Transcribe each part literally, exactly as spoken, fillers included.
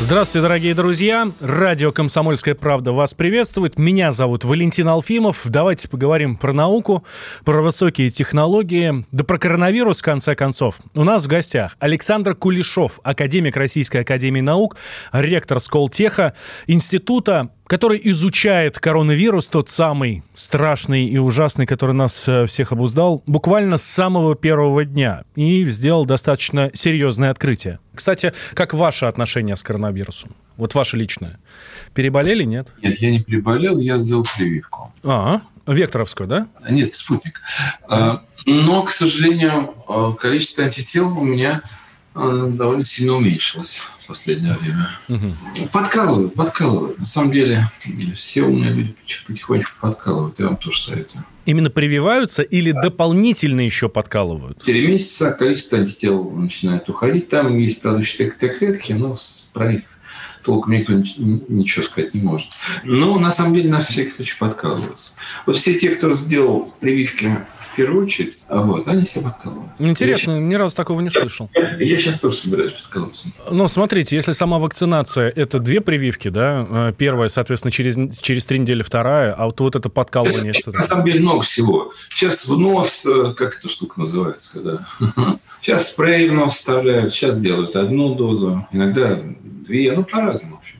Здравствуйте, дорогие друзья. Радио «Комсомольская правда» вас приветствует. Меня зовут Валентин Алфимов. Давайте поговорим про науку, про высокие технологии, да про коронавирус, в конце концов. У нас в гостях Александр Кулешов, академик Российской Академии Наук, ректор Сколтеха, института, который изучает коронавирус, тот самый страшный и ужасный, который нас всех обуздал, буквально с самого первого дня, и сделал достаточно серьезное открытие. Кстати, как ваше отношение с коронавирусом? Вот ваше личное. Переболели, нет? Нет, я не переболел, я сделал прививку. А, векторовскую, да? Нет, спутник. Но, к сожалению, количество антител у меня довольно сильно уменьшилось в последнее время. Угу. Подкалывают, подкалывают. На самом деле, все умные люди потихонечку подкалывают. Я вам тоже советую. Именно прививаются или да. дополнительно еще подкалывают? Четыре месяца количество антител начинает уходить. Там есть, правда, еще Т-клетки, но про них толком никто ничего сказать не может. Но, на самом деле, на всякий случай подкалываются. Вот все те, кто сделал прививки в первую очередь, а вот, они себя подкалывают. Интересно, я ни разу такого не слышал. Я, я сейчас тоже собираюсь подкалываться. Ну, смотрите, если сама вакцинация, это две прививки, да? Первая, соответственно, через, через три недели вторая, а вот, вот это подкалывание... Это, что-то... На самом деле много всего. Сейчас в нос, как эта штука называется, когда... Сейчас спрей в нос вставляют, сейчас делают одну дозу, иногда две, ну, по-разному, в общем.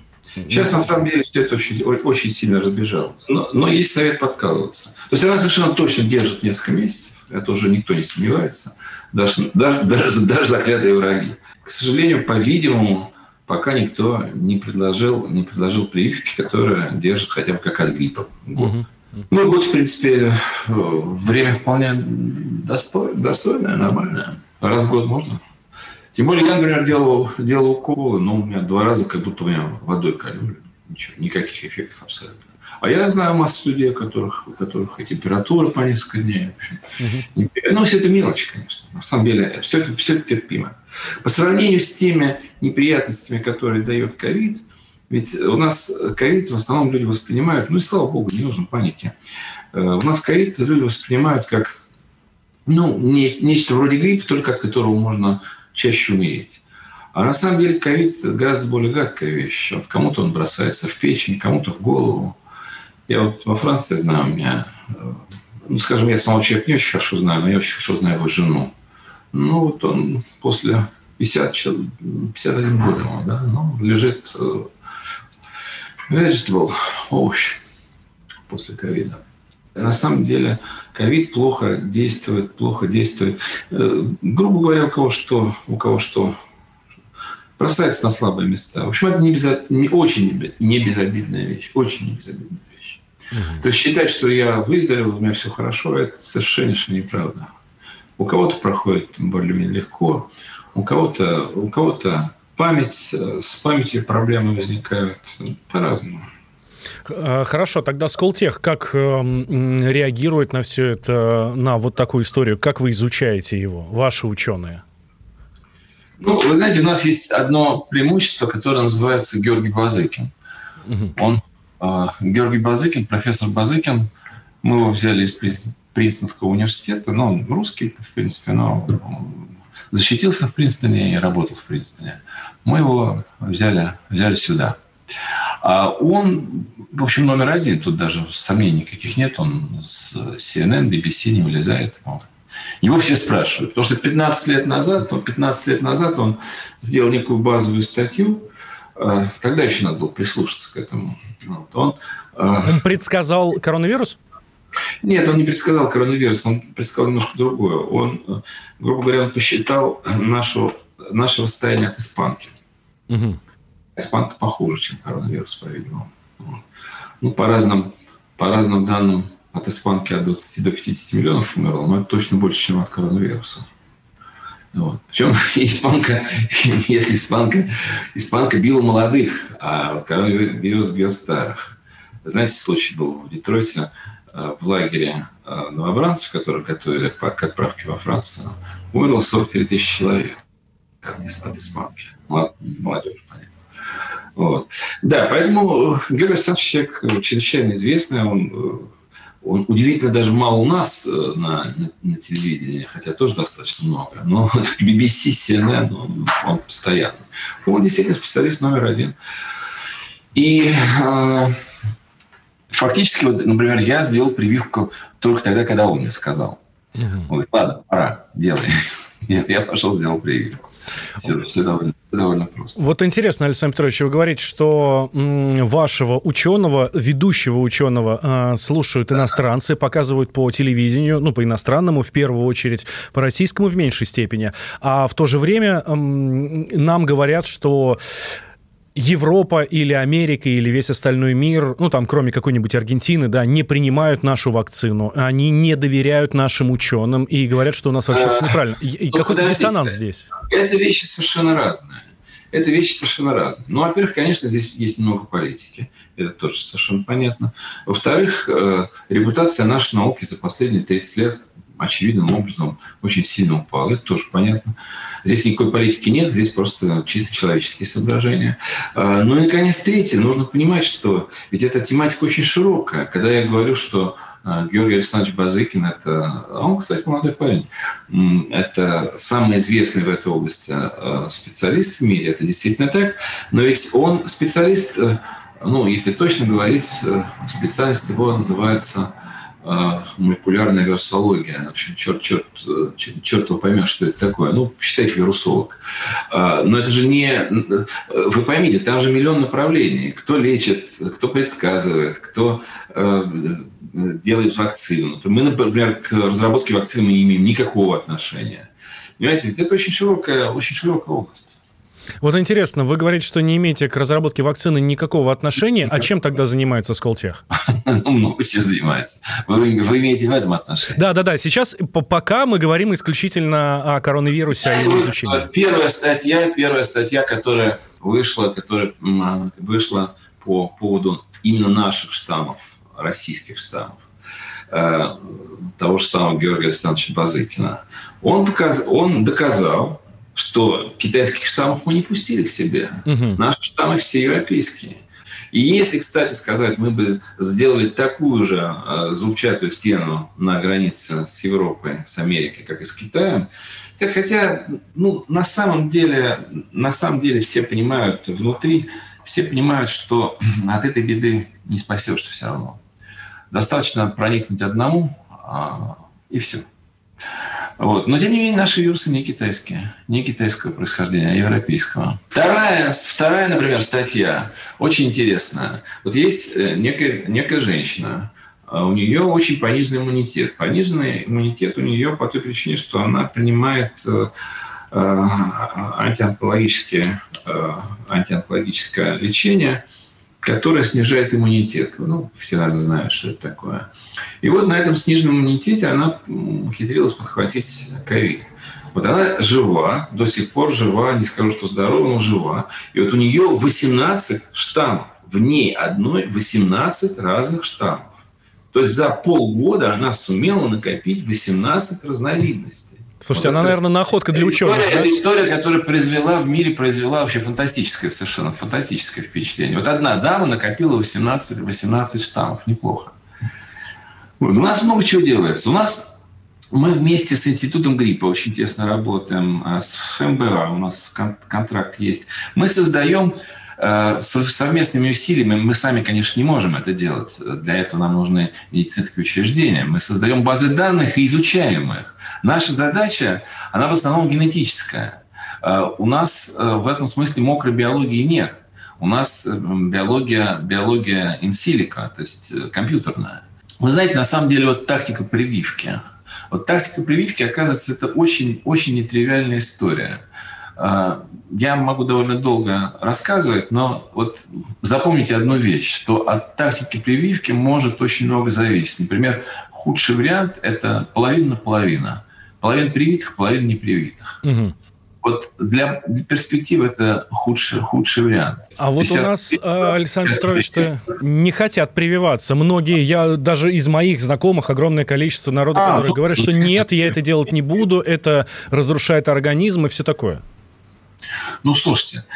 Сейчас, на самом деле, все это очень, очень сильно разбежалось. Но, но есть совет подкалываться. То есть она совершенно точно держит несколько месяцев. Это уже никто не сомневается. Даже, даже, даже, даже заклятые враги. К сожалению, по-видимому, пока никто не предложил, не предложил прививки, которые держат хотя бы как от гриппа. Год. Угу. Ну, год, в принципе, время вполне достойное, достойное, нормальное. Раз в год можно. Тем более, я, например, делал, делал уколы, но у меня два раза как будто у меня водой калюли. Ничего, никаких эффектов абсолютно. А я знаю массу людей, у которых, у которых и температура по несколько дней. В общем. Угу. Ну, все это мелочи, конечно. На самом деле, все это, все это терпимо. По сравнению с теми неприятностями, которые дает ковид, ведь у нас ковид в основном люди воспринимают, ну и слава богу, не нужно паники. У нас ковид люди воспринимают как, ну, не, нечто вроде гриппа, только от которого можно... чаще умереть. А на самом деле ковид гораздо более гадкая вещь. Вот кому-то он бросается в печень, кому-то в голову. Я вот во Франции знаю, у меня, ну, скажем, я самого человека не очень хорошо знаю, но я очень хорошо знаю его жену. Ну, вот он после пятьдесят, пятьдесят один года ему, да, ну, лежит vegetable, овощ после ковида. На самом деле ковид плохо действует, плохо действует. Грубо говоря, у кого что, у кого что бросается на слабые места. В общем, это не безо... не, очень небезобидная вещь. Очень небезобидная вещь. Угу. То есть считать, что я выздоровел, у меня все хорошо, это совершенно неправда. У кого-то проходит более-менее легко, у кого-то, у кого-то память, с памятью проблемы возникают по-разному. Хорошо, тогда Сколтех как э, реагирует на все это, на вот такую историю? Как вы изучаете его, ваши ученые? Ну, вы знаете, у нас есть одно преимущество, которое называется Георгий Базыкин. Угу. Он, э, Георгий Базыкин, профессор Базыкин, мы его взяли из Принстонского университета, ну, он русский, в принципе, но он защитился в Принстоне и работал в Принстоне. Мы его взяли, взяли сюда. А он, в общем, номер один, тут даже сомнений никаких нет, он с Си Эн Эн, Би Би Си не вылезает. Его все спрашивают, потому что пятнадцать лет назад, пятнадцать лет назад он сделал некую базовую статью, тогда еще надо было прислушаться к этому. Он, он предсказал коронавирус? Нет, он не предсказал коронавирус, он предсказал немножко другое. Он, грубо говоря, он посчитал нашего, нашего состояния от испанки. Угу. Испанка похуже, чем коронавирус, по-видимому. Ну, по разным, по разным данным, от испанки от двадцати до пятидесяти миллионов умерло, но это точно больше, чем от коронавируса. Вот. Причем испанка, если испанка, испанка била молодых, а вот коронавирус бьет старых. Знаете, случай был в Детройте, в лагере новобранцев, которые готовили к отправке во Францию, умерло сорок три тысячи человек. Как не слабые испанки. Молодежь, понятно. Вот. Да, поэтому Георгий Александрович человек чрезвычайно известный. Он, он удивительно даже мало у нас на, на, на телевидении, хотя тоже достаточно много. Но би би си, си эн эн, он, он постоянно. Он действительно специалист номер один. И э, фактически, вот, например, я сделал прививку только тогда, когда он мне сказал. Uh-huh. Он говорит, ладно, пора, делай. Нет, я пошел, сделал прививку. Все, все довольно, довольно просто. Вот интересно, Александр Петрович, вы говорите, что вашего ученого, ведущего ученого, слушают иностранцы, показывают по телевидению, ну, по иностранному в первую очередь, по российскому в меньшей степени. А в то же время нам говорят, что Европа или Америка или весь остальной мир, ну, там, кроме какой-нибудь Аргентины, да, не принимают нашу вакцину. Они не доверяют нашим ученым и говорят, что у нас вообще а, все неправильно. И какой-то диссонанс здесь. Это вещи совершенно разные. Это вещи совершенно разные. Ну, во-первых, конечно, здесь есть много политики. Это тоже совершенно понятно. Во-вторых, э, репутация нашей науки за последние тридцать лет очевидным образом очень сильно упала. Это тоже понятно. Здесь никакой политики нет, здесь просто чисто человеческие соображения. Ну и, наконец, третье. Нужно понимать, что ведь эта тематика очень широкая. Когда я говорю, что Георгий Александрович Базыкин, это, он, кстати, молодой парень, это самый известный в этой области специалист в мире, это действительно так. Но ведь он специалист, ну, если точно говорить, специальность его называется молекулярная вирусология. В общем, черт, черт, черт, черт его поймет, что это такое. Ну, считайте, вирусолог. Но это же не... Вы поймите, там же миллион направлений. Кто лечит, кто предсказывает, кто делает вакцину. Мы, например, к разработке вакцины мы не имеем никакого отношения. Понимаете, ведь это очень широкая, очень широкая область. Вот интересно, вы говорите, что не имеете к разработке вакцины никакого отношения, а чем тогда занимается Сколтех? Много чем занимается. Вы, вы имеете в этом отношение? Да, да, да. Сейчас пока мы говорим исключительно о коронавирусе, о его изучении. Первая статья, первая статья, которая вышла, которая вышла по поводу именно наших штаммов, российских штаммов, того же самого Георгия Александровича Базыкина. Он, показ, он доказал, что китайских штаммов мы не пустили к себе. Угу. Наши штаммы все европейские. И если, кстати сказать, мы бы сделали такую же э, зубчатую стену на границе с Европой, с Америкой, как и с Китаем, так, хотя ну, на, самом деле, на самом деле все понимают внутри, все понимают, что от этой беды не спасешься все равно. Достаточно проникнуть одному, э, и все. Вот. Но, тем не менее, наши вирусы не китайские. Не китайского происхождения, а европейского. Вторая, вторая например, статья очень интересная. Вот есть некая, некая женщина. У нее очень пониженный иммунитет. Пониженный иммунитет у нее по той причине, что она принимает э, э, антионкологическое, э, антионкологическое лечение, которое снижает иммунитет. Ну, все, наверное, знают, что это такое. И вот на этом сниженном иммунитете она ухитрилась подхватить ковид. Вот она жива, до сих пор жива, не скажу, что здорова, но жива. И вот у нее восемнадцать штаммов. В ней одной восемнадцать разных штаммов. То есть за полгода она сумела накопить восемнадцать разновидностей. Слушайте, вот она, это, наверное, находка для ученых. История, да? Это история, которая произвела в мире, произвела вообще фантастическое, совершенно фантастическое впечатление. Вот одна дама накопила восемнадцать, восемнадцать штаммов. Неплохо. Вот. У нас много чего делается. У нас мы вместе с Институтом Гриппа очень тесно работаем. С эф эм бэ а у нас кон- контракт есть. Мы создаем э, совместными усилиями. Мы сами, конечно, не можем это делать. Для этого нам нужны медицинские учреждения. Мы создаем базы данных и изучаем их. Наша задача, она в основном генетическая. У нас в этом смысле мокрой биологии нет. У нас биология, биология in silico, то есть компьютерная. Вы знаете, на самом деле, вот тактика прививки. Вот тактика прививки, оказывается, это очень, очень нетривиальная история. Я могу довольно долго рассказывать, но вот запомните одну вещь, что от тактики прививки может очень много зависеть. Например, худший вариант – это половина на половину. половина привитых, половина непривитых. Угу. Вот для перспективы это худший, худший вариант. А вот у нас, Александр Петрович, не хотят прививаться. Многие, я даже из моих знакомых, огромное количество народа, а, которые ну, говорят, что нет, я это делать не буду, это разрушает организм и все такое. Ну, слушайте,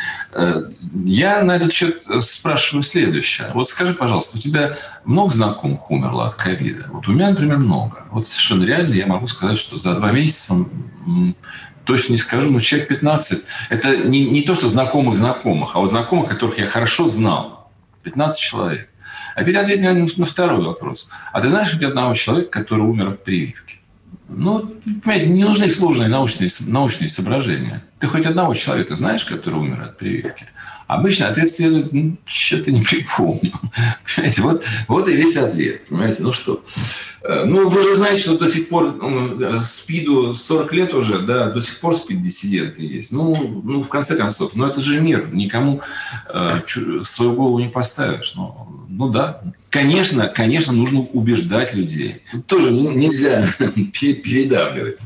я на этот счет спрашиваю следующее. Вот скажи, пожалуйста, у тебя много знакомых умерло от ковида? Вот у меня, например, много. Вот совершенно реально я могу сказать, что за два месяца... Точно не скажу, но человек пятнадцать. Это не, не то, что знакомых-знакомых, а вот знакомых, которых я хорошо знал. пятнадцать человек. Опять ответь мне на второй вопрос. А ты знаешь, у тебя одного человека, который умер от прививки? Ну, понимаете, не нужны сложные научные, научные соображения. Ты хоть одного человека знаешь, который умер от прививки? Обычно ответ следует, ну, что-то не припомню. Понимаете, вот, вот и весь ответ. Понимаете, ну что? Ну, вы же знаете, что до сих пор СПИДу сорок лет уже, да, до сих пор СПИД-диссиденты есть. Ну, ну, в конце концов, ну, это же мир, никому э, свою голову не поставишь. Ну, ну да, конечно, конечно, нужно убеждать людей. Тут тоже нельзя передавливать.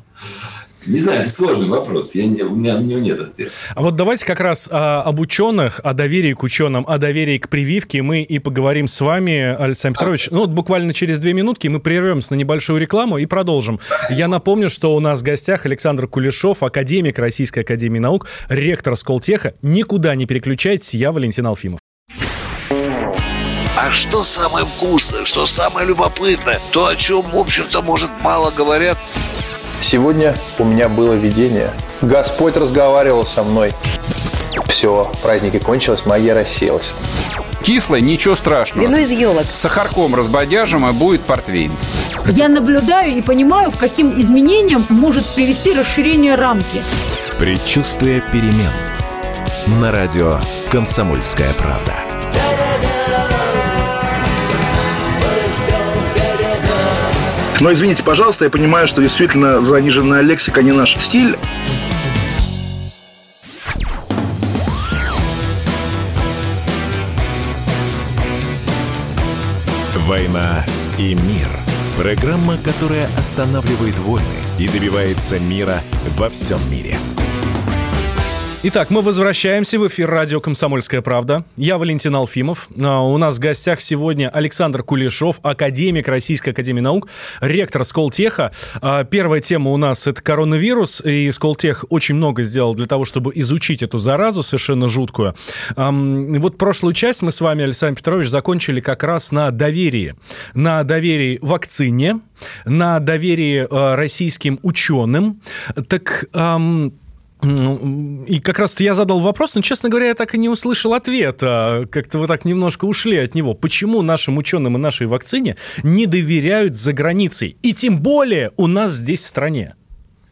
Не знаю, это сложный вопрос, я не, у меня у него нет ответа. А вот давайте как раз а, об ученых, о доверии к ученым, о доверии к прививке мы и поговорим с вами, Александр Петрович. Ну вот буквально через две минутки мы прервемся на небольшую рекламу и продолжим. Я напомню, что у нас в гостях Александр Кулешов, академик Российской Академии Наук, ректор Сколтеха. Никуда не переключайтесь, я Валентин Алфимов. А что самое вкусное, что самое любопытное, то, о чем, в общем-то, может, мало говорят... Сегодня у меня было видение. Господь разговаривал со мной. Все, праздники кончились, магия рассеялась. Кислое, ничего страшного. Вино из елок. С сахарком разбодяжим, а будет портвейн. Я наблюдаю и понимаю, к каким изменениям может привести расширение рамки. Предчувствие перемен. На радио «Комсомольская правда». Но извините, пожалуйста, я понимаю, что действительно заниженная лексика не наш стиль. «Война и мир» – программа, которая останавливает войны и добивается мира во всем мире. Итак, мы возвращаемся в эфир радио «Комсомольская правда». Я Валентин Алфимов. У нас в гостях сегодня Александр Кулешов, академик Российской Академии Наук, ректор Сколтеха. Первая тема у нас – это коронавирус, и Сколтех очень много сделал для того, чтобы изучить эту заразу совершенно жуткую. Вот прошлую часть мы с вами, Александр Петрович, закончили как раз на доверии. На доверии вакцине, на доверии российским ученым. Так... И как раз-то я задал вопрос, но, честно говоря, я так и не услышал ответа. Как-то вы так немножко ушли от него. Почему нашим ученым и нашей вакцине не доверяют за границей? И тем более у нас здесь, в стране.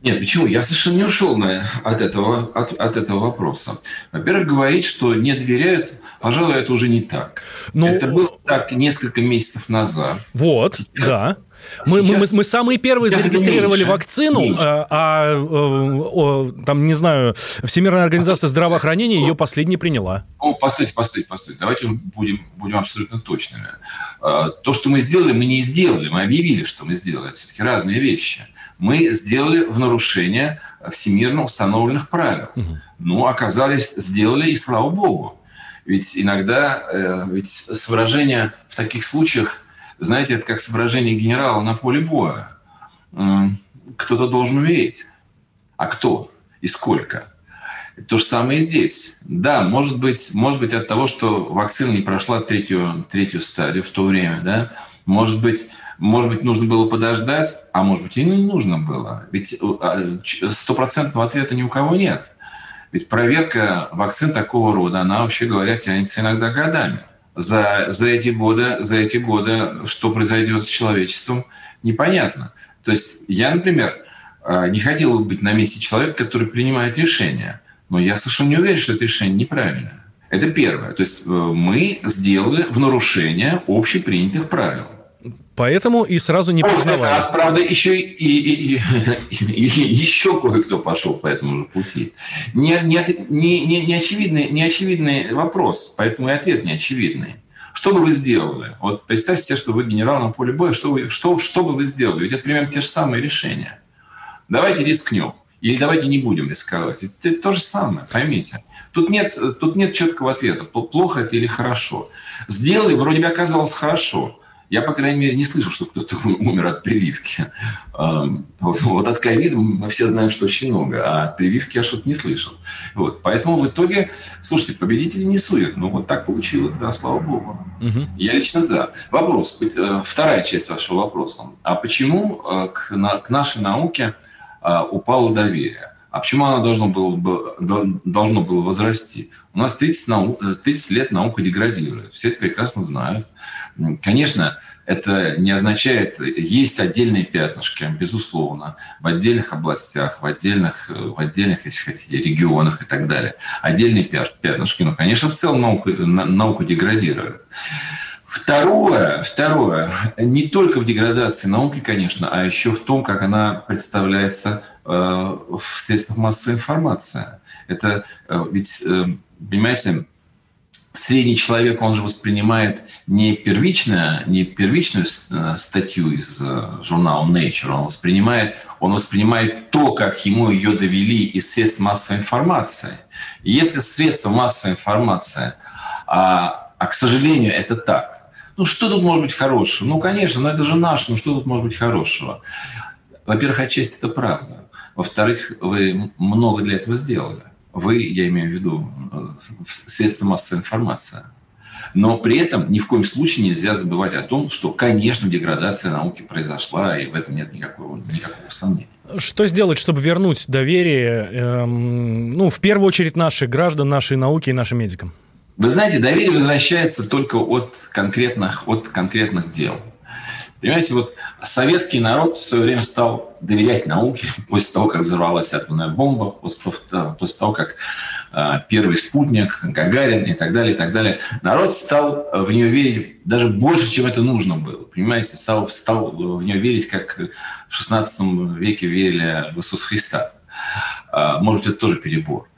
Нет, почему? Я совершенно не ушел на, от, этого, от, от этого вопроса. Во-первых, говорить, что не доверяют, пожалуй, это уже не так. Но... Это было так несколько месяцев назад. Вот, сейчас... да. Мы, сейчас, мы, мы самые первые зарегистрировали вакцину, меньше. а, а о, о, там, не знаю, Всемирная организация здравоохранения ее последней приняла. Ну, постойте, постойте, постойте. Давайте уже будем, будем абсолютно точными. То, что мы сделали, мы не сделали. Мы объявили, что мы сделали. Это все-таки разные вещи. Мы сделали в нарушение всемирно установленных правил. Угу. Ну, оказались, сделали, и слава богу. Ведь иногда, ведь с выражения в таких случаях, знаете, это как соображение генерала на поле боя. Кто-то должен умереть. А кто и сколько? То же самое и здесь. Да, может быть, может быть от того, что вакцина не прошла третью, третью стадию в то время. Да? Может быть, может быть, нужно было подождать, а может быть, и не нужно было. Ведь стопроцентного ответа ни у кого нет. Ведь проверка вакцин такого рода, она, вообще говоря, тянется иногда годами. За, за, эти годы, за эти годы, что произойдет с человечеством, непонятно. То есть я, например, не хотел бы быть на месте человека, который принимает решение, но я совершенно не уверен, что это решение неправильное. Это первое. То есть мы сделали в нарушение общепринятых правил. Поэтому и сразу не признавали. А правда, еще, и, и, и, и, и еще кое-кто пошел по этому же пути. Не, не, не, не, очевидный, не очевидный вопрос, поэтому и ответ не очевидный. Что бы вы сделали? Вот представьте себе, что вы генерал на поле боя, что, вы, что, что бы вы сделали? Ведь это примерно те же самые решения. давайте рискнем. Или давайте не будем рисковать. Это то же самое, поймите. Тут нет, тут нет четкого ответа, плохо это или хорошо. Сделай, вроде бы оказалось хорошо. Я, по крайней мере, не слышал, что кто-то умер от прививки. Вот, вот от ковида мы все знаем, что очень много, а от прививки я что-то не слышал. Вот, поэтому в итоге, слушайте, победители не суют. Ну, вот так получилось, да, слава богу. Угу. Я лично за. Вопрос, вторая часть вашего вопроса. А почему к, на, к нашей науке упало доверие? А почему оно должно было, должно было возрасти? У нас тридцать, нау- тридцать лет наука деградирует. Все это прекрасно знают. Конечно, это не означает... Есть отдельные пятнышки, безусловно, в отдельных областях, в отдельных, в отдельных, если хотите, регионах и так далее. Отдельные пятнышки. Но, конечно, в целом наука, наука деградирует. Второе, второе, не только в деградации науки, конечно, а еще в том, как она представляется в средствах массовой информации. Это ведь, понимаете, средний человек, он же воспринимает не первичную, не первичную статью из журнала Nature, он воспринимает, он воспринимает то, как ему ее довели из средств массовой информации. И если средства массовой информации, а, а к сожалению, это так, ну, что тут может быть хорошего? Ну, конечно, но это же наше, ну, что тут может быть хорошего? Во-первых, отчасти это правда. Во-вторых, вы много для этого сделали. Вы, я имею в виду, средства массовой информации. Но при этом ни в коем случае нельзя забывать о том, что, конечно, деградация науки произошла, и в этом нет никакого, никакого сомнения. Что сделать, чтобы вернуть доверие, эм, ну, в первую очередь, наших граждан, нашей науке и нашим медикам? Вы знаете, доверие возвращается только от конкретных, от конкретных дел. Понимаете, вот советский народ в свое время стал доверять науке после того, как взорвалась атомная бомба, после того, после того как э, первый спутник, Гагарин и так далее, и так далее. Народ стал в нее верить даже больше, чем это нужно было. Понимаете, стал, стал в нее верить, как в шестнадцатом веке верили в Иисуса Христа. Может, это тоже перебор.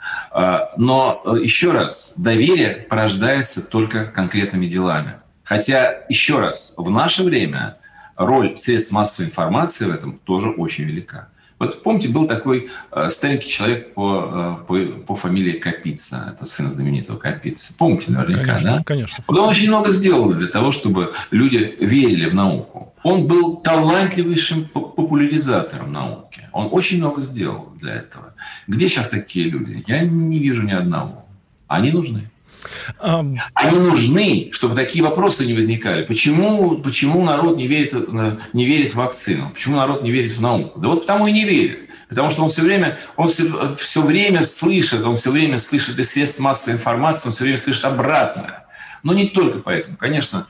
Но еще раз, доверие порождается только конкретными делами. Хотя, еще раз, в наше время роль средств массовой информации в этом тоже очень велика. Вот помните, был такой старенький человек по, по, по фамилии Капица, это сын знаменитого Капица. Помните наверняка, конечно, да? Конечно. Он очень много сделал для того, чтобы люди верили в науку. Он был талантливейшим популяризатором науки. Он очень много сделал для этого. Где сейчас такие люди? Я не вижу ни одного. Они нужны. Um... Они нужны, чтобы такие вопросы не возникали. Почему, почему народ не верит, не верит в вакцину? Почему народ не верит в науку? Да вот потому и не верит. Потому что он все время, он все, все время слышит, он все время слышит из средств массовой информации, он все время слышит обратное. Но не только поэтому. Конечно,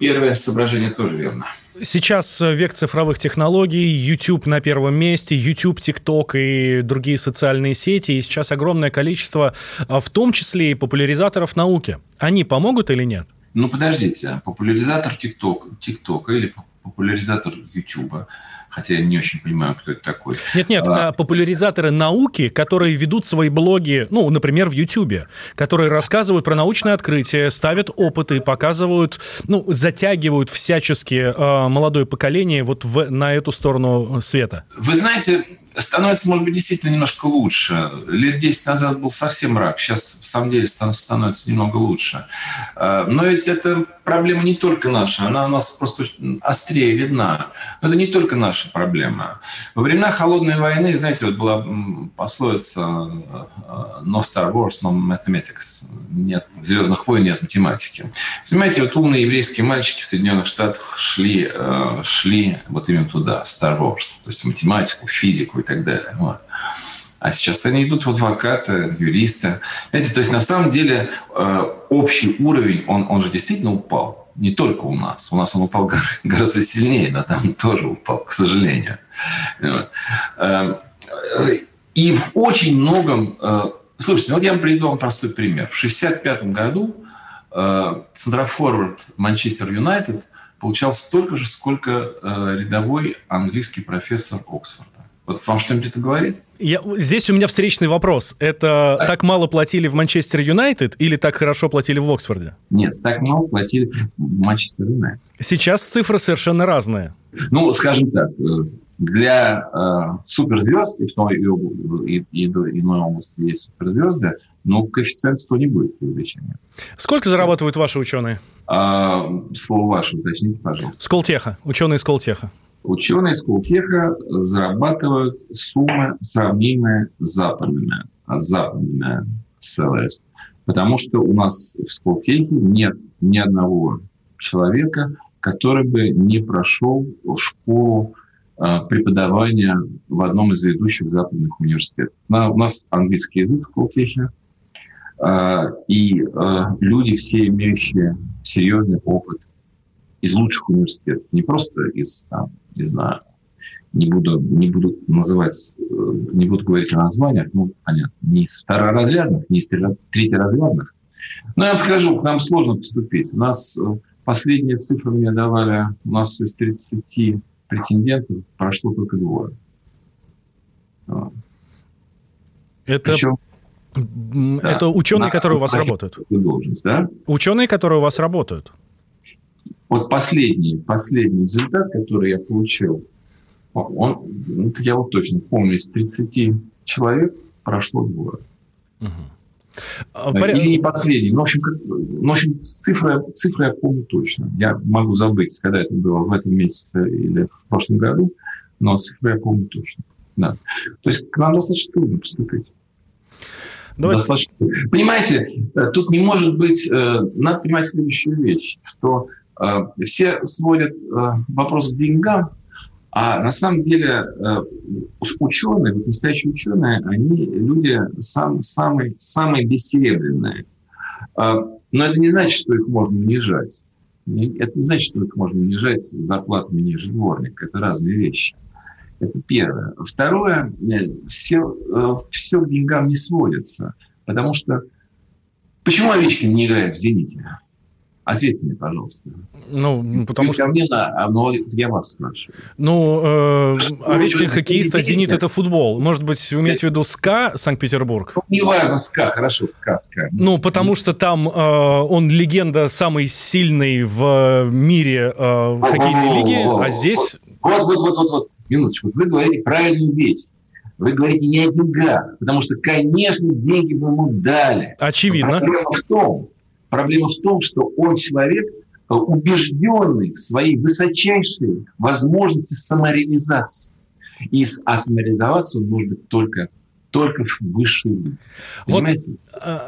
первое соображение тоже верно. Сейчас век цифровых технологий, YouTube на первом месте, YouTube, TikTok и другие социальные сети. И сейчас огромное количество, в том числе и популяризаторов науки. Они помогут или нет? Ну, подождите. Популяризатор TikTok, TikTok или популяризатор YouTube, хотя я не очень понимаю, кто это такой. Нет-нет, а... популяризаторы науки, которые ведут свои блоги, ну, например, в YouTube, которые рассказывают про научные открытия, ставят опыты, показывают, ну, затягивают всячески э, молодое поколение вот в, на эту сторону света. Вы знаете, становится, может быть, действительно немножко лучше. Лет десять назад был совсем мрак, сейчас, в самом деле, становится немного лучше. Но ведь эта проблема не только наша, она у нас просто острее видна. Но это не только наша проблема. Во времена Холодной войны, знаете, вот была пословица «No Star Wars, no mathematics». Нет «Звездных войн», нет математики. Понимаете, вот умные еврейские мальчики в Соединенных Штатах шли, шли вот именно туда, в Star Wars. То есть математику, физику и так далее. Вот. А сейчас они идут в адвоката, юриста. Знаете, то есть на самом деле общий уровень, он, он же действительно упал. Не только у нас. У нас он упал гораздо сильнее, но там тоже упал, к сожалению. Вот. И в очень многом... Слушайте, вот я вам приведу вам простой пример. В шестьдесят пятом году центрофорвард Манчестер Юнайтед получал столько же, сколько рядовой английский профессор Оксфорда. Вот вам что-нибудь это говорит? Я, здесь у меня встречный вопрос. Это так, так мало платили в Манчестер Юнайтед или так хорошо платили в Оксфорде? Нет, так мало платили в Манчестер Юнайтед. Сейчас цифры совершенно разные. Ну, скажем так, для э, суперзвезд, и в той и, и, и иной области есть суперзвезды, но коэффициент сто не будет увеличения. Сколько зарабатывают ваши ученые? А, слово ваше, уточните, пожалуйста. Сколтеха, ученые Сколтеха. Ученые Сколтеха зарабатывают суммы, сравнимые с западными, с западными СЛС, потому что у нас в Сколтехе нет ни одного человека, который бы не прошел школу преподавания в одном из ведущих западных университетов. У нас английский язык в Калтехе, и люди все имеющие серьезный опыт из лучших университетов, не просто из, там, не знаю, не буду, не буду называть, не буду говорить о названиях, ну, понятно, не из второразрядных, не из третьеразрядных. Но я вам скажу, к нам сложно поступить. У нас последние цифры мне давали, у нас из тридцати претендентов прошло только двое. Это, Причем, это да, ученые, на, которые у вас работают? Должность, да? Ученые, которые у вас работают? Вот последний, последний результат, который я получил, он, я вот точно помню, из тридцати человек прошло двое. Угу. Поряд... Или не последний. Ну, в общем, как, ну, в общем цифры, цифры я помню точно. Я могу забыть, когда это было, в этом месяце или в прошлом году, но цифры я помню точно. Да. То есть к нам достаточно трудно поступить. Давайте... Достаточно... Понимаете, тут не может быть... Надо понимать следующую вещь, что все сводят вопрос к деньгам, а на самом деле ученые, вот настоящие ученые, они люди сам, самые, самые бессеребренные. Но это не значит, что их можно унижать. Это не значит, что их можно унижать зарплатами ниже дворника. Это разные вещи. Это первое. Второе, все, все к деньгам не сводится. Потому что... Почему Овечкин не играет в «Зените»? Ответьте мне, пожалуйста. Ну, потому что... Мне на, но я вас спрашиваю. Ну, э, Овечкин хоккеист, а «Зенит» — это футбол. Может быть, вы имеете в виду СКА, Санкт-Петербург? Ну, неважно, СКА, хорошо, СКА, СКА. Ну, потому что там э, он легенда самый сильный в мире э, хоккейной лиги, а здесь... Вот-вот-вот-вот, минуточку, вы говорите правильную вещь. Вы говорите не о деньгах, потому что, конечно, деньги бы ему дали. Очевидно. Проблема в том... Проблема в том, что он человек, убежденный в своей высочайшей возможности самореализации. И, а самореализоваться он может быть только, только в высшем. Понимаете? Вот,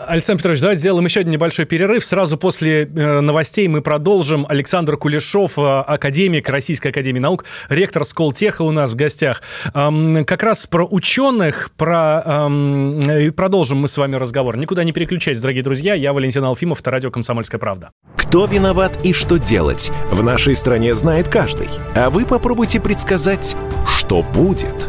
Александр Петрович, давайте сделаем еще один небольшой перерыв. Сразу после новостей мы продолжим. Александр Кулешов, академик Российской Академии Наук, ректор Сколтеха у нас в гостях. Как раз про ученых про... и продолжим мы с вами разговор. Никуда не переключайтесь, дорогие друзья. Я Валентин Алфимов, это радио «Комсомольская правда». Кто виноват и что делать? В нашей стране знает каждый. А вы попробуйте предсказать, что будет.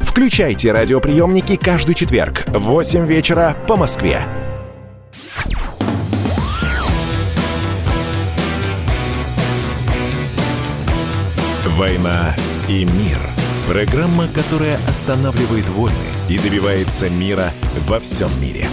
Включайте радиоприемники каждый четверг в восемь вечера по Москве. «Война и мир» – программа, которая останавливает войны и добивается мира во всем мире.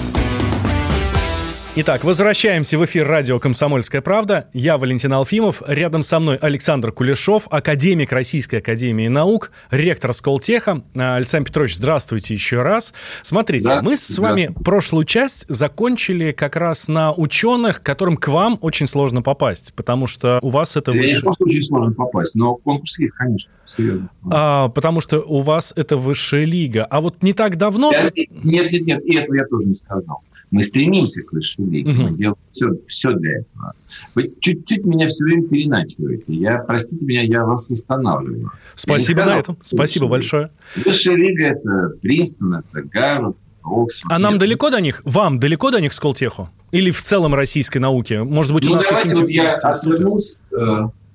Итак, возвращаемся в эфир радио «Комсомольская правда». Я Валентин Алфимов, рядом со мной Александр Кулешов, академик Российской Академии Наук, ректор Сколтеха. Александр Петрович, здравствуйте еще раз. Смотрите, да, мы с вами прошлую часть закончили как раз на ученых, которым к вам очень сложно попасть, потому что у вас это... выше... Я не просто очень сложно попасть, но конкурс есть, конечно, серьезно. А, потому что у вас это высшая лига. А вот не так давно... Я... Нет, нет, нет, и этого я тоже не сказал. Мы стремимся к высшей лиге, uh-huh. мы делаем все, все для этого. Вы чуть-чуть меня все время переначиваете. Я, простите меня, я вас восстанавливаю. Спасибо на этом. Спасибо большое. Высшая лига – это Принстон, это Гарвард, Оксфорд. А нам далеко до них? Вам далеко до них, Сколтеху? Или в целом российской науке? Может быть, у ну, нас давайте вот я отвернусь э,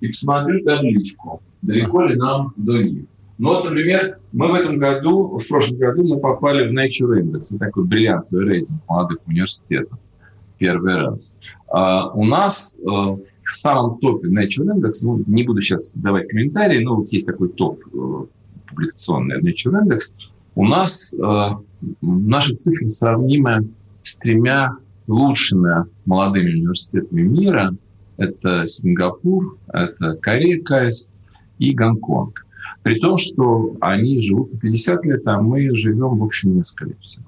и посмотрю табличку. Далеко uh-huh. ли нам до них? Ну, вот, например, мы в этом году, в прошлом году мы попали в Nature Index, такой бриллиантовый рейтинг молодых университетов, первый раз. А у нас э, в самом топе Nature Index, ну, не буду сейчас давать комментарии, но вот есть такой топ э, публикационный Nature Index, у нас э, наши цифры сравнимы с тремя лучшими молодыми университетами мира. Это Сингапур, это Корея, КАИСТ и Гонконг. При том, что они живут пятьдесят лет, а мы живем, в общем, несколько лет всего.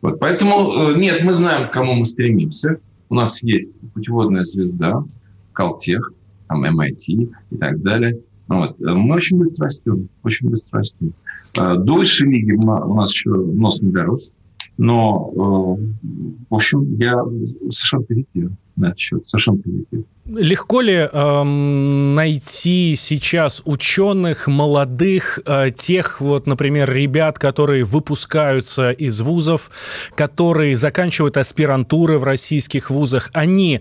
Вот. Поэтому, нет, мы знаем, к кому мы стремимся. У нас есть путеводная звезда, Калтех, там, эм ай ти и так далее. Вот. Мы очень быстро растем, очень быстро растем. До высшей лиги у нас еще нос не дорос. Но, в общем, я совершенно перейти на этот счет, совершенно перейти. Легко ли эм, найти сейчас ученых, молодых, э, тех, вот, например, ребят, которые выпускаются из вузов, которые заканчивают аспирантуры в российских вузах, они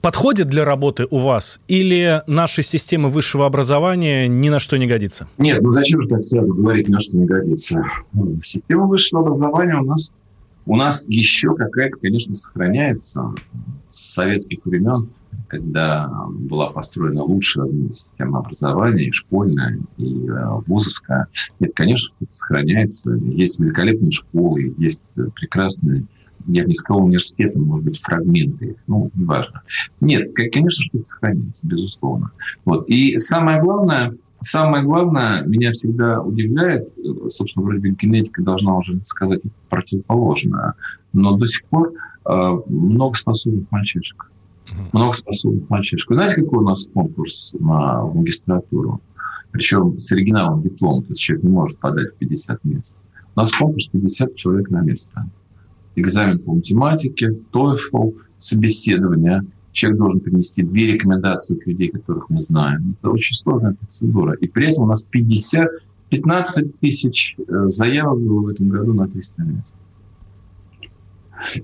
подходят для работы у вас или наша система высшего образования ни на что не годится? Нет, ну зачем же так сразу говорить, ни на что не годится? Система высшего образования у нас У нас еще какая-то, конечно, сохраняется с советских времен, когда была построена лучшая система образования, и школьная, и вузовская. Нет, конечно, сохраняется. Есть великолепные школы, есть прекрасные, я бы не сказал, университеты, может быть, фрагменты их, ну, неважно. Нет, конечно, что-то сохраняется, безусловно. Вот. И самое главное... Самое главное, меня всегда удивляет, собственно, вроде бы генетика должна уже сказать противоположное, но до сих пор э, много способных мальчишек. Много способных мальчишек. Вы знаете, какой у нас конкурс на магистратуру? Причем с оригиналом диплома, то есть человек не может подать в пятьдесят мест. У нас конкурс пятьдесят человек на место. Экзамен по математике, TOEFL, собеседование. Человек должен принести две рекомендации к людей, которых мы знаем. Это очень сложная процедура. И при этом у нас пятьдесят, пятнадцать тысяч заявок было в этом году на триста мест.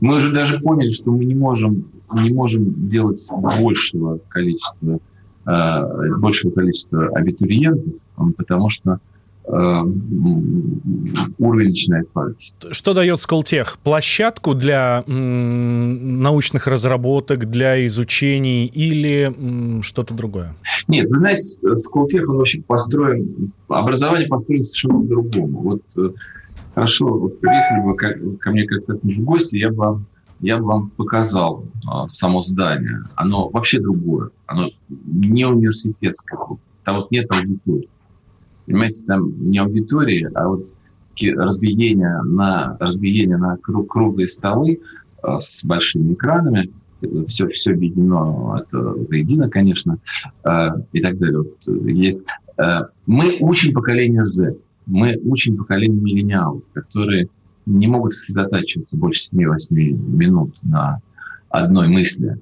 Мы уже даже поняли, что мы не можем, не можем делать большего количества, большего количества абитуриентов, потому что уровень начинает падать. Что дает Сколтех? Площадку для м, научных разработок, для изучений или м, что-то другое? Нет, вы знаете, Сколтех, он вообще построен... Образование построено совершенно по-другому. Вот, хорошо, вот приехали бы как, ко мне как-то в гости, я бы, я бы вам показал а, само здание. Оно вообще другое. Оно не университетское. Там вот нет аудитории. Понимаете, там не аудитории, а вот разбиение на, разбиение на круглые столы с большими экранами. Все, все объединено, это воедино, конечно, и так далее. Вот есть. Мы учим поколение Z, мы учим поколение миллениалов, которые не могут сосредотачиваться больше семь-восемь минут на одной мысли.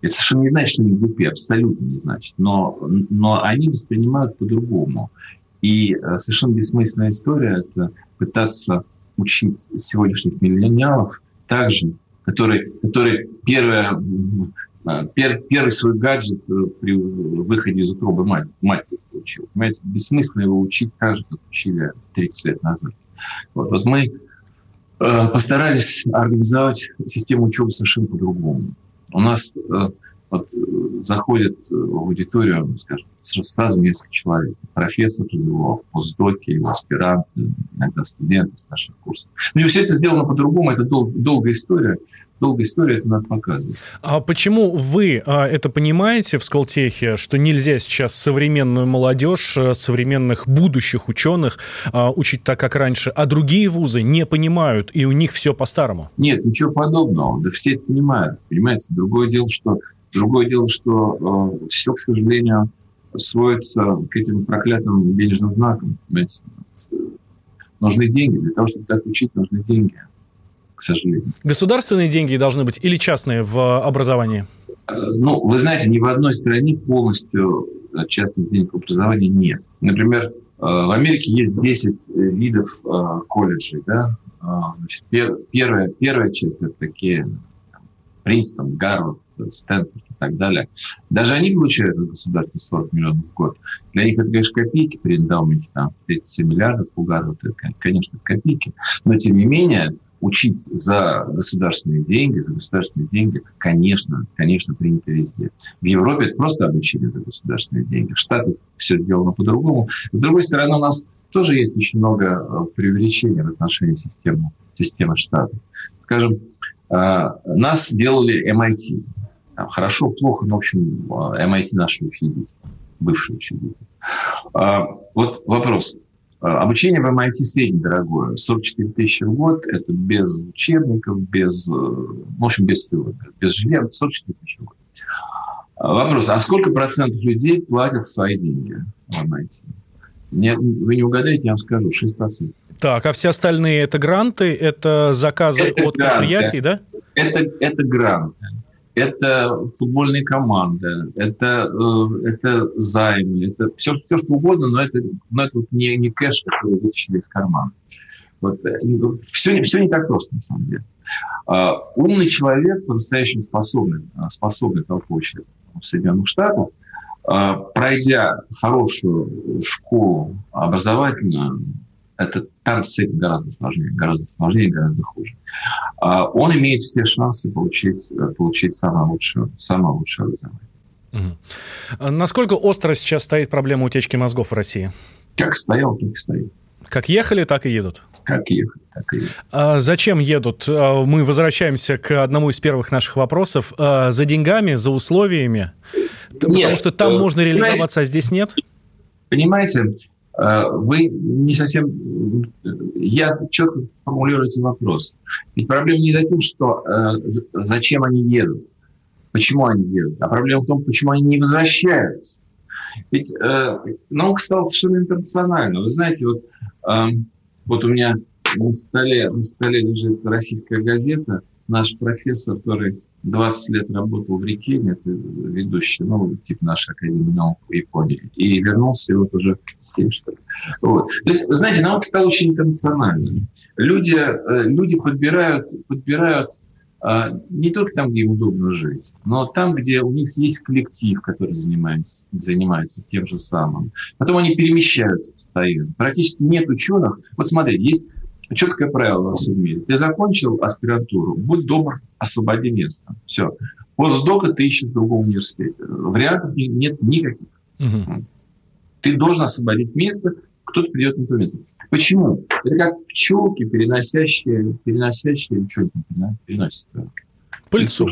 Это совершенно не значит, что они глупые, абсолютно не значит. Но, но они воспринимают по-другому. И совершенно бессмысленная история – это пытаться учить сегодняшних миллениалов также, которые, которые первое, пер, первый свой гаджет при выходе из утробы мать, матери получил. Понимаете, бессмысленно его учить так же, как учили тридцать лет назад. Вот, вот мы э, постарались организовать систему учебы совершенно по-другому. У нас э, вот заходит в аудиторию, скажем, сразу несколько человек. Профессор, его постдоки, его аспиранты, иногда студенты с наших курсов. Но все это сделано по-другому, это дол- долгая история. Долгая история, это надо показывать. А почему вы а, это понимаете в Сколтехе, что нельзя сейчас современную молодежь, современных будущих ученых а, учить так, как раньше, а другие вузы не понимают, и у них все по-старому? Нет, ничего подобного. Да все это понимают. Понимаете, другое дело, что, другое дело, что э, все, к сожалению, сводится к этим проклятым денежным знакам. Понимаете? Нужны деньги. Для того, чтобы так учить, нужны деньги. К сожалению. Государственные деньги должны быть или частные в образовании? Ну, вы знаете, ни в одной стране полностью частных денег в образовании нет. Например, в Америке есть десять видов колледжей. Да? Значит, пер, первая, первая часть — это такие Принстон, Гарвард, Стэнфорд и так далее. Даже они получают от государства сорок миллионов в год. Для них это, конечно, копейки при эндаументе, там, тридцать семь миллиардов у Гарварда, это, конечно, копейки. Но, тем не менее, учить за государственные деньги, за государственные деньги, конечно, конечно, принято везде. В Европе это просто обучили за государственные деньги. В Штатах все сделано по-другому. С другой стороны, у нас тоже есть очень много преувеличений в отношении системы, системы Штатов. Скажем, нас делали эм ай ти. Хорошо, плохо, но, в общем, эм ай ти наши учредители, бывшие учредители. Вот вопрос. Обучение в эм ай ти среднедорогое. сорок четыре тысячи в год. Это без учебников, без... В общем, без всего. Без жилья. сорок четыре тысячи в год. Вопрос. А сколько процентов людей платят свои деньги в эм ай ти? Нет, вы не угадаете, я вам скажу. шесть процентов. Так, а все остальные это гранты? Это заказы это от гранты, предприятий, да? Это, это гранты. Это футбольные команды, это, это займы, это все, все что угодно, но это, но это не, не кэш, который вытащили из кармана. Вот. Все, все не так просто, на самом деле. Умный человек, по-настоящему способный, способный толпой человек в Соединенных Штатах, пройдя хорошую школу образовательную, это там с этим гораздо сложнее, гораздо сложнее, гораздо хуже. Он имеет все шансы получить, получить самое лучшее, самое лучшее образование. Угу. Насколько остро сейчас стоит проблема утечки мозгов в России? Как стоял, так и стоит. Как ехали, так и едут. Как ехали, так и едут. А зачем едут? Мы возвращаемся к одному из первых наших вопросов. За деньгами, за условиями? Нет, потому что там э, можно реализоваться, а здесь нет? Понимаете, вы не совсем... Я четко формулирую этот вопрос. Ведь проблема не за тем, что э, зачем они едут, почему они едут, а проблема в том, почему они не возвращаются. Ведь э, наука стала совершенно интернациональной. Вы знаете, вот, э, вот у меня на столе, на столе лежит российская газета. Наш профессор, который двадцать лет работал в Рикине, это ведущий, ну, типа нашей Академии наук в Японии, и вернулся, и вот уже семь, что ли. Вот. То есть, вы знаете, наука стала очень интернациональной. Люди, люди подбирают, подбирают не только там, где им удобно жить, но там, где у них есть коллектив, который занимается, занимается тем же самым. Потом они перемещаются постоянно. Практически нет ученых. Вот смотрите, есть четкое правило у нас в мире. Ты закончил аспирантуру, будь добр, освободи место. Все. Постдока ты ищешь в другом университете. Вариантов нет никаких. Угу. Ты должен освободить место, кто-то придет на то место. Почему? Это как пчелки, переносящие, переносящие, что это переносят? Пыльцу.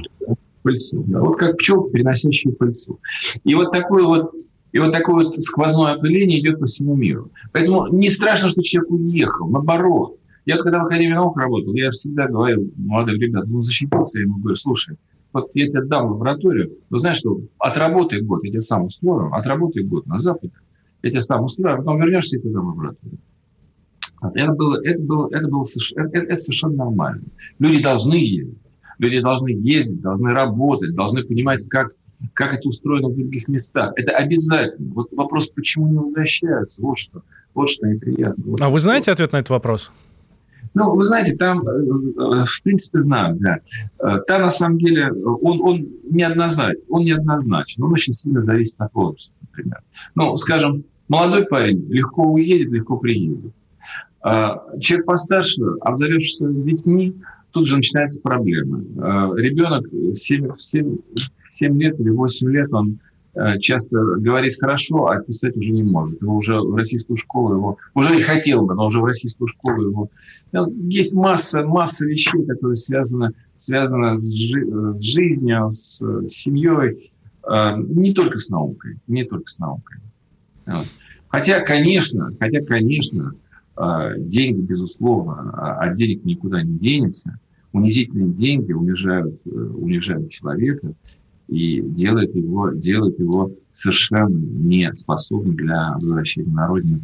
Пыльцу, да. Вот как пчелки, переносящие пыльцу. И вот такой вот И вот такое вот сквозное опыление идет по всему миру. Поэтому не страшно, что человек уехал. Наоборот. Я вот когда в Академии наук работал, я всегда говорил молодым ребятам, ну, защитился, я ему говорю, слушай, вот я тебе дам лабораторию, но знаешь что, отработай год, я тебя сам устрою, отработай год на Запад, я тебя сам устрою, а потом вернешься и ты дам лабораторию. Это было, это было, это было совершенно, это, это совершенно нормально. Люди должны ездить, люди должны ездить, должны работать, должны понимать, как Как это устроено в других местах. Это обязательно. Вот вопрос, почему не возвращаются, вот что, вот что неприятно. Вот а что. Вы знаете ответ на этот вопрос? Ну, вы знаете, там, в принципе, знаю, да. Там, на самом деле, он, он неоднозначен. Он неоднозначен. Он очень сильно зависит от возраста, например. Ну, скажем, молодой парень легко уедет, легко приедет. Человек постарше, обзавевшийся детьми, Тут же начинается проблема. Ребенок в семь, в семь, в семь лет или восемь лет, он часто говорит хорошо, а писать уже не может. Его уже в российскую школу, его уже не хотел бы, но уже в российскую школу его... Есть масса, масса вещей, которые связаны, связаны с, жи... с жизнью, с семьей, не только с наукой, не только с наукой. Хотя, конечно, хотя, конечно, деньги, безусловно, от денег никуда не денется. Унизительные деньги унижают, унижают человека и делают его, делают его совершенно неспособным для возвращения на родину.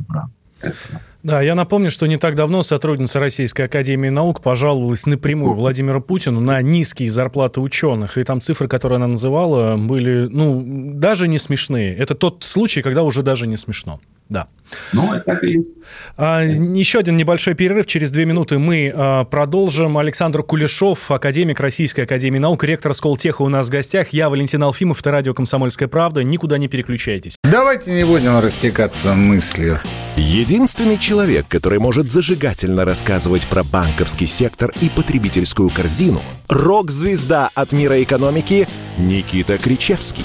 Это правда. Да, я напомню, что не так давно сотрудница Российской Академии Наук пожаловалась напрямую Владимиру Путину на низкие зарплаты ученых. И там цифры, которые она называла, были, ну, даже не смешные. Это тот случай, когда уже даже не смешно. Да. Ну, это так и есть. А, еще один небольшой перерыв. Через две минуты мы а, продолжим. Александр Кулешов, академик Российской Академии Наук, ректор Сколтеха у нас в гостях. Я, Валентин Алфимов, это радио «Комсомольская правда». Никуда не переключайтесь. Давайте не будем растекаться мыслью. Единственный человек, который может зажигательно рассказывать про банковский сектор и потребительскую корзину, рок-звезда от мира экономики Никита Кричевский.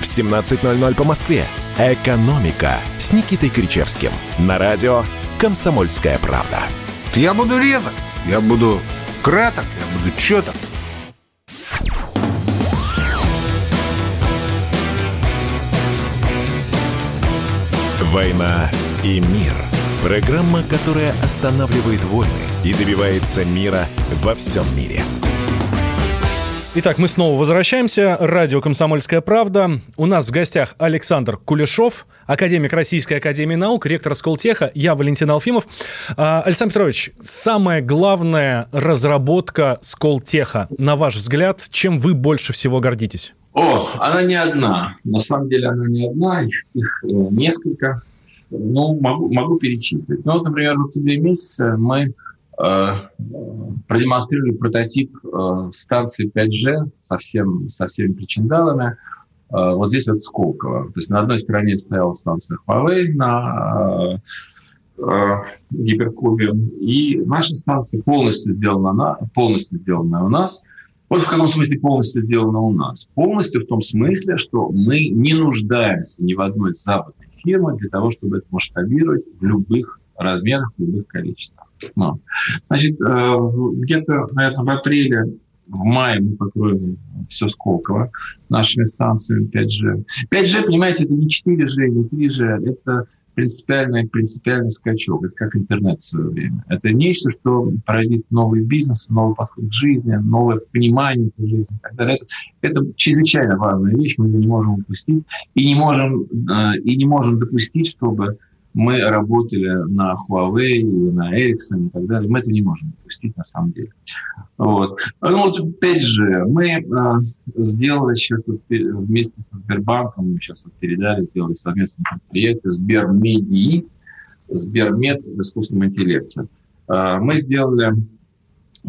в семнадцать ноль ноль по Москве. «Экономика» с Никитой Кричевским. На радио «Комсомольская правда». Я буду резок, я буду краток, я буду чёток. «Война и мир». Программа, которая останавливает войны и добивается мира во всем мире. Итак, мы снова возвращаемся. Радио «Комсомольская правда». У нас в гостях Александр Кулешов, академик Российской Академии Наук, ректор Сколтеха. Я Валентин Алфимов. Александр Петрович, самая главная разработка Сколтеха, на ваш взгляд, чем вы больше всего гордитесь? О, она не одна. На самом деле она не одна. Их, их несколько. Ну, могу, могу перечислить. Ну, вот, например, в октябре месяце мы... продемонстрировали прототип станции пять джи со, всем, со всеми причиндалами. Вот здесь вот Сколково. То есть на одной стороне стояла станция Huawei на гиперкубе, и наша станция полностью сделана, на, полностью сделана у нас. Вот в каком смысле полностью сделана у нас? Полностью в том смысле, что мы не нуждаемся ни в одной западной фирме для того, чтобы это масштабировать в любых размерах, в любых количествах. Ну, значит, где-то, наверное, в апреле, в мае мы покроем все Сколково нашими станциями пять джи. пять джи, понимаете, это не четыре джи, не три джи, это принципиальный, принципиальный скачок, это как интернет в свое время. Это нечто, что породит новый бизнес, новый подход к жизни, новое понимание этой жизни и так далее. Это, это чрезвычайно важная вещь, мы ее не можем упустить и не можем, и не можем допустить, чтобы... мы работали на Huawei, на Ericsson и так далее. Мы это не можем допустить, на самом деле. Вот. Ну, вот пять джи. Мы э, сделали сейчас вот, вместе со Сбербанком, мы сейчас вот передали, сделали совместное предприятие СберМедИИ, Сбермет в искусственном интеллекте. Э, мы сделали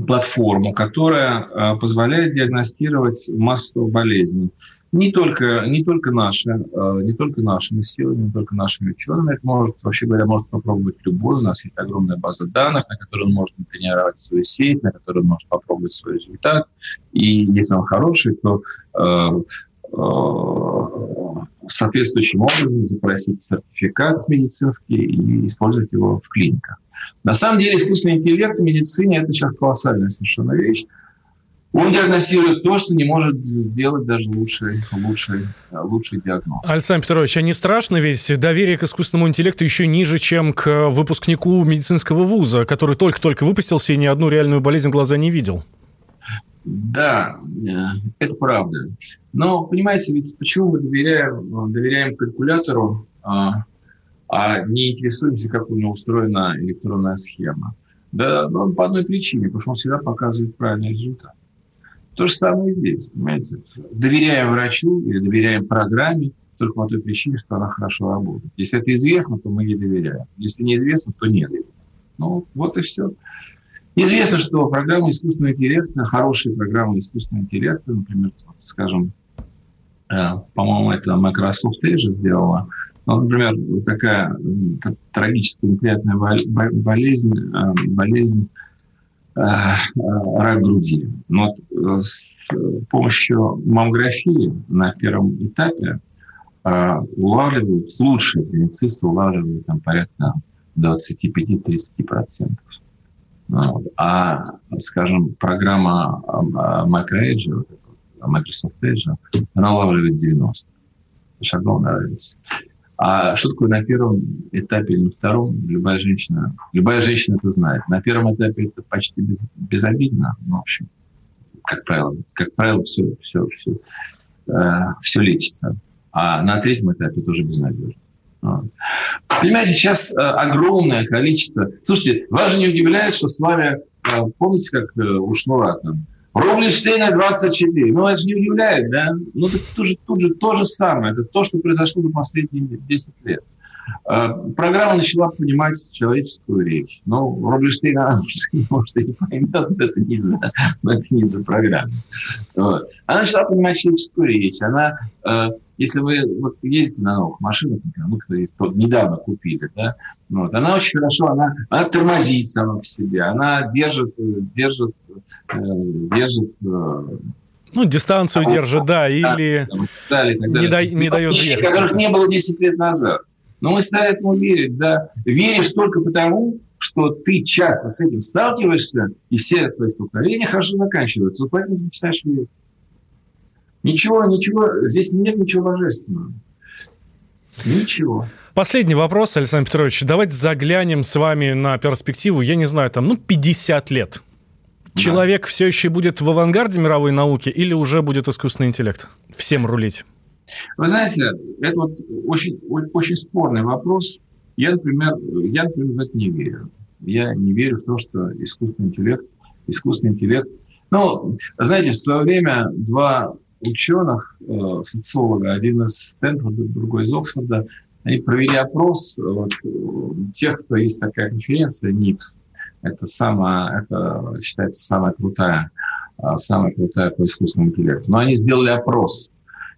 платформу, которая э, позволяет диагностировать массу болезней. Не только, не только наши, э, не только нашими силами, не только нашими учеными. Это может, вообще говоря, может попробовать любой. У нас есть огромная база данных, на которой он может тренировать свою сеть, на которой он может попробовать свой результат. И если он хороший, то э, э, соответствующим образом запросить сертификат медицинский и использовать его в клиниках. На самом деле искусственный интеллект в медицине – это сейчас колоссальная совершенно вещь. Он диагностирует то, что не может сделать даже лучший, лучший, лучший диагноз. Александр Петрович, а не страшно, ведь доверие к искусственному интеллекту еще ниже, чем к выпускнику медицинского вуза, который только-только выпустился и ни одну реальную болезнь в глаза не видел? Да, это правда. Но, понимаете, ведь почему мы доверяем, доверяем калькулятору, а не интересуемся, как у него устроена электронная схема. Да, ну, по одной причине, потому что он всегда показывает правильный результат. То же самое и здесь, понимаете. Доверяем врачу или доверяем программе только по той причине, что она хорошо работает. Если это известно, то мы не доверяем. Если неизвестно, то не доверяем. Ну, вот и все. Известно, что программы искусственного интеллекта, хорошие программы искусственного интеллекта, например, скажем, э, по-моему, это Microsoft Azure сделала. Ну, например, такая э, трагическая неприятная болезнь, э, болезнь э, рак груди. Но вот, э, с помощью маммографии на первом этапе э, улавливают, лучшие клиницисты улавливают там, порядка двадцать пять - тридцать процентов. Вот. А, скажем, программа Microsoft Azure, она улавливает девяносто процентов. Шаговая разница. А что такое на первом этапе или на втором? Любая женщина, любая женщина это знает. На первом этапе это почти без, безобидно. Ну, в общем, как правило, как правило, все, все, все, э, все лечится. А на третьем этапе тоже безнадежно. Вот. Понимаете, сейчас э, огромное количество... Слушайте, вас же не удивляет, что с вами... Э, помните, как э, ушло раком? Рубинштейна двадцать четыре. Ну, это же не удивляет, да? Ну, так тут же, тут же то же самое. Это то, что произошло за последние десять лет. Э, программа начала понимать человеческую речь. Но Рубинштейна, может, и не поймет, но это не за, но это не за программу. Вот. Она начала понимать человеческую речь. Она... Э, Если вы вот, ездите на новых машинах, например, мы которые недавно купили, да, вот, она очень хорошо, она, она тормозит сама по себе, она держит, держит, э, держит. Э, ну, дистанцию а, держит, да, или да, и не, да, не дает ехать. Которых не было десять лет назад. Но мы стали этому верить, да. Веришь только потому, что ты часто с этим сталкиваешься, и все твои столкновения хорошо заканчиваются. Вот поэтому ты начинаешь верить. Ничего, ничего, здесь нет ничего божественного. Ничего. Последний вопрос, Александр Петрович. Давайте заглянем с вами на перспективу, я не знаю, там, ну, пятьдесят лет. Да. Человек все еще будет в авангарде мировой науки или уже будет искусственный интеллект? Всем рулить. Вы знаете, это вот очень, очень спорный вопрос. Я, например, я, например, в это не верю. Я не верю в то, что искусственный интеллект... Искусственный интеллект... Ну, знаете, в свое время два... ученых, социолога, один из Стэнфорда, другой из Оксфорда, они провели опрос вот, тех, кто есть такая конференция, НИПС. Это, самая, это считается самая крутая, самая крутая по искусственному интеллекту. Но они сделали опрос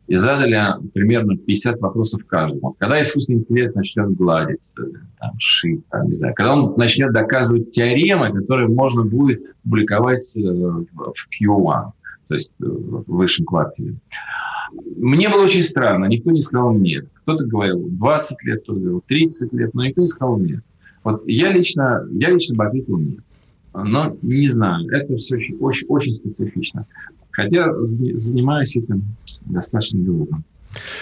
и задали примерно пятьдесят вопросов каждому. Когда искусственный интеллект начнет гладиться, там, шить, там, не знаю, когда он начнет доказывать теоремы, которые можно будет публиковать в кью один. То есть в высшем квартире. Мне было очень странно. Никто не сказал «нет». Кто-то говорил двадцать лет, кто-то говорил тридцать лет, но никто не сказал «нет». Вот я лично, я лично бы ответил «нет». Но не знаю. Это все очень, очень, очень специфично. Хотя занимаюсь этим достаточно долго.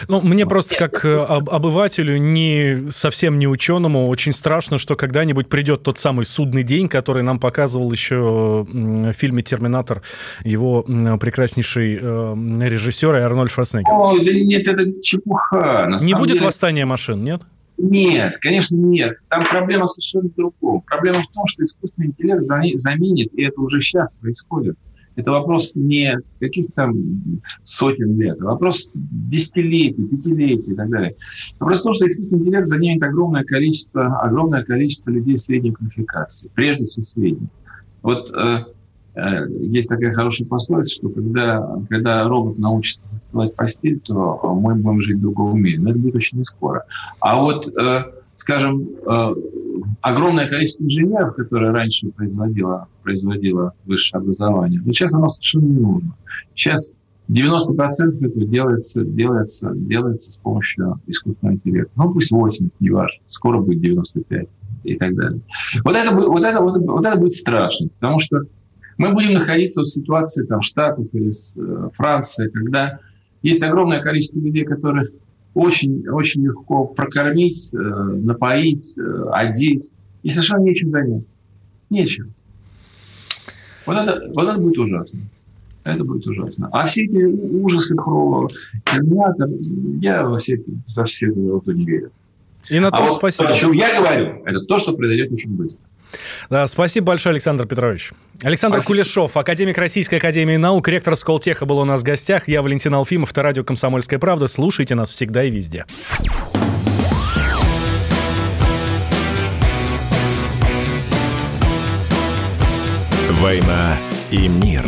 Ну, мне просто, как обывателю, не, совсем не ученому, очень страшно, что когда-нибудь придет тот самый судный день, который нам показывал еще в фильме «Терминатор» его прекраснейший режиссер Арнольд Шварценеггер. О, нет, это чепуха. На не будет деле... восстания машин, нет? Нет, конечно, нет. Там проблема совершенно в другом. Проблема в том, что искусственный интеллект заменит, и это уже сейчас происходит. Это вопрос не каких-то там сотен лет, а вопрос десятилетий, пятилетий и так далее. Вопрос в том, что искусственный интеллект занимает огромное количество, огромное количество людей средней квалификации, прежде всего средней. Вот э, э, есть такая хорошая пословица, что когда, когда робот научится открывать постель, то мы будем жить в другом мире. Но это будет очень не скоро. А вот, э, скажем, э, огромное количество инженеров, которые раньше производило, производило высшее образование, но сейчас оно совершенно не нужно. Сейчас девяносто процентов этого делается, делается, делается с помощью искусственного интеллекта. Ну, пусть восемьдесят процентов, неважно, скоро будет девяносто пять процентов и так далее. Вот это, вот это, вот это, вот это будет страшно, потому что мы будем находиться в ситуации там, Штатов или Франции, когда есть огромное количество людей, которые... Очень, очень легко прокормить, э, напоить, э, одеть. И совершенно нечем занять. Нечем. Вот это, вот это будет ужасно. Это будет ужасно. А все эти ужасы про терминатор, я во все, во все это не верю. И на то а спасибо. Вот, о чем я говорю, это то, что произойдет очень быстро. Да, спасибо большое, Александр Петрович. Александр спасибо. Кулешов, академик Российской Академии Наук, ректор Сколтеха, был у нас в гостях. Я Валентин Алфимов, это радио «Комсомольская правда». Слушайте нас всегда и везде. «Война и мир».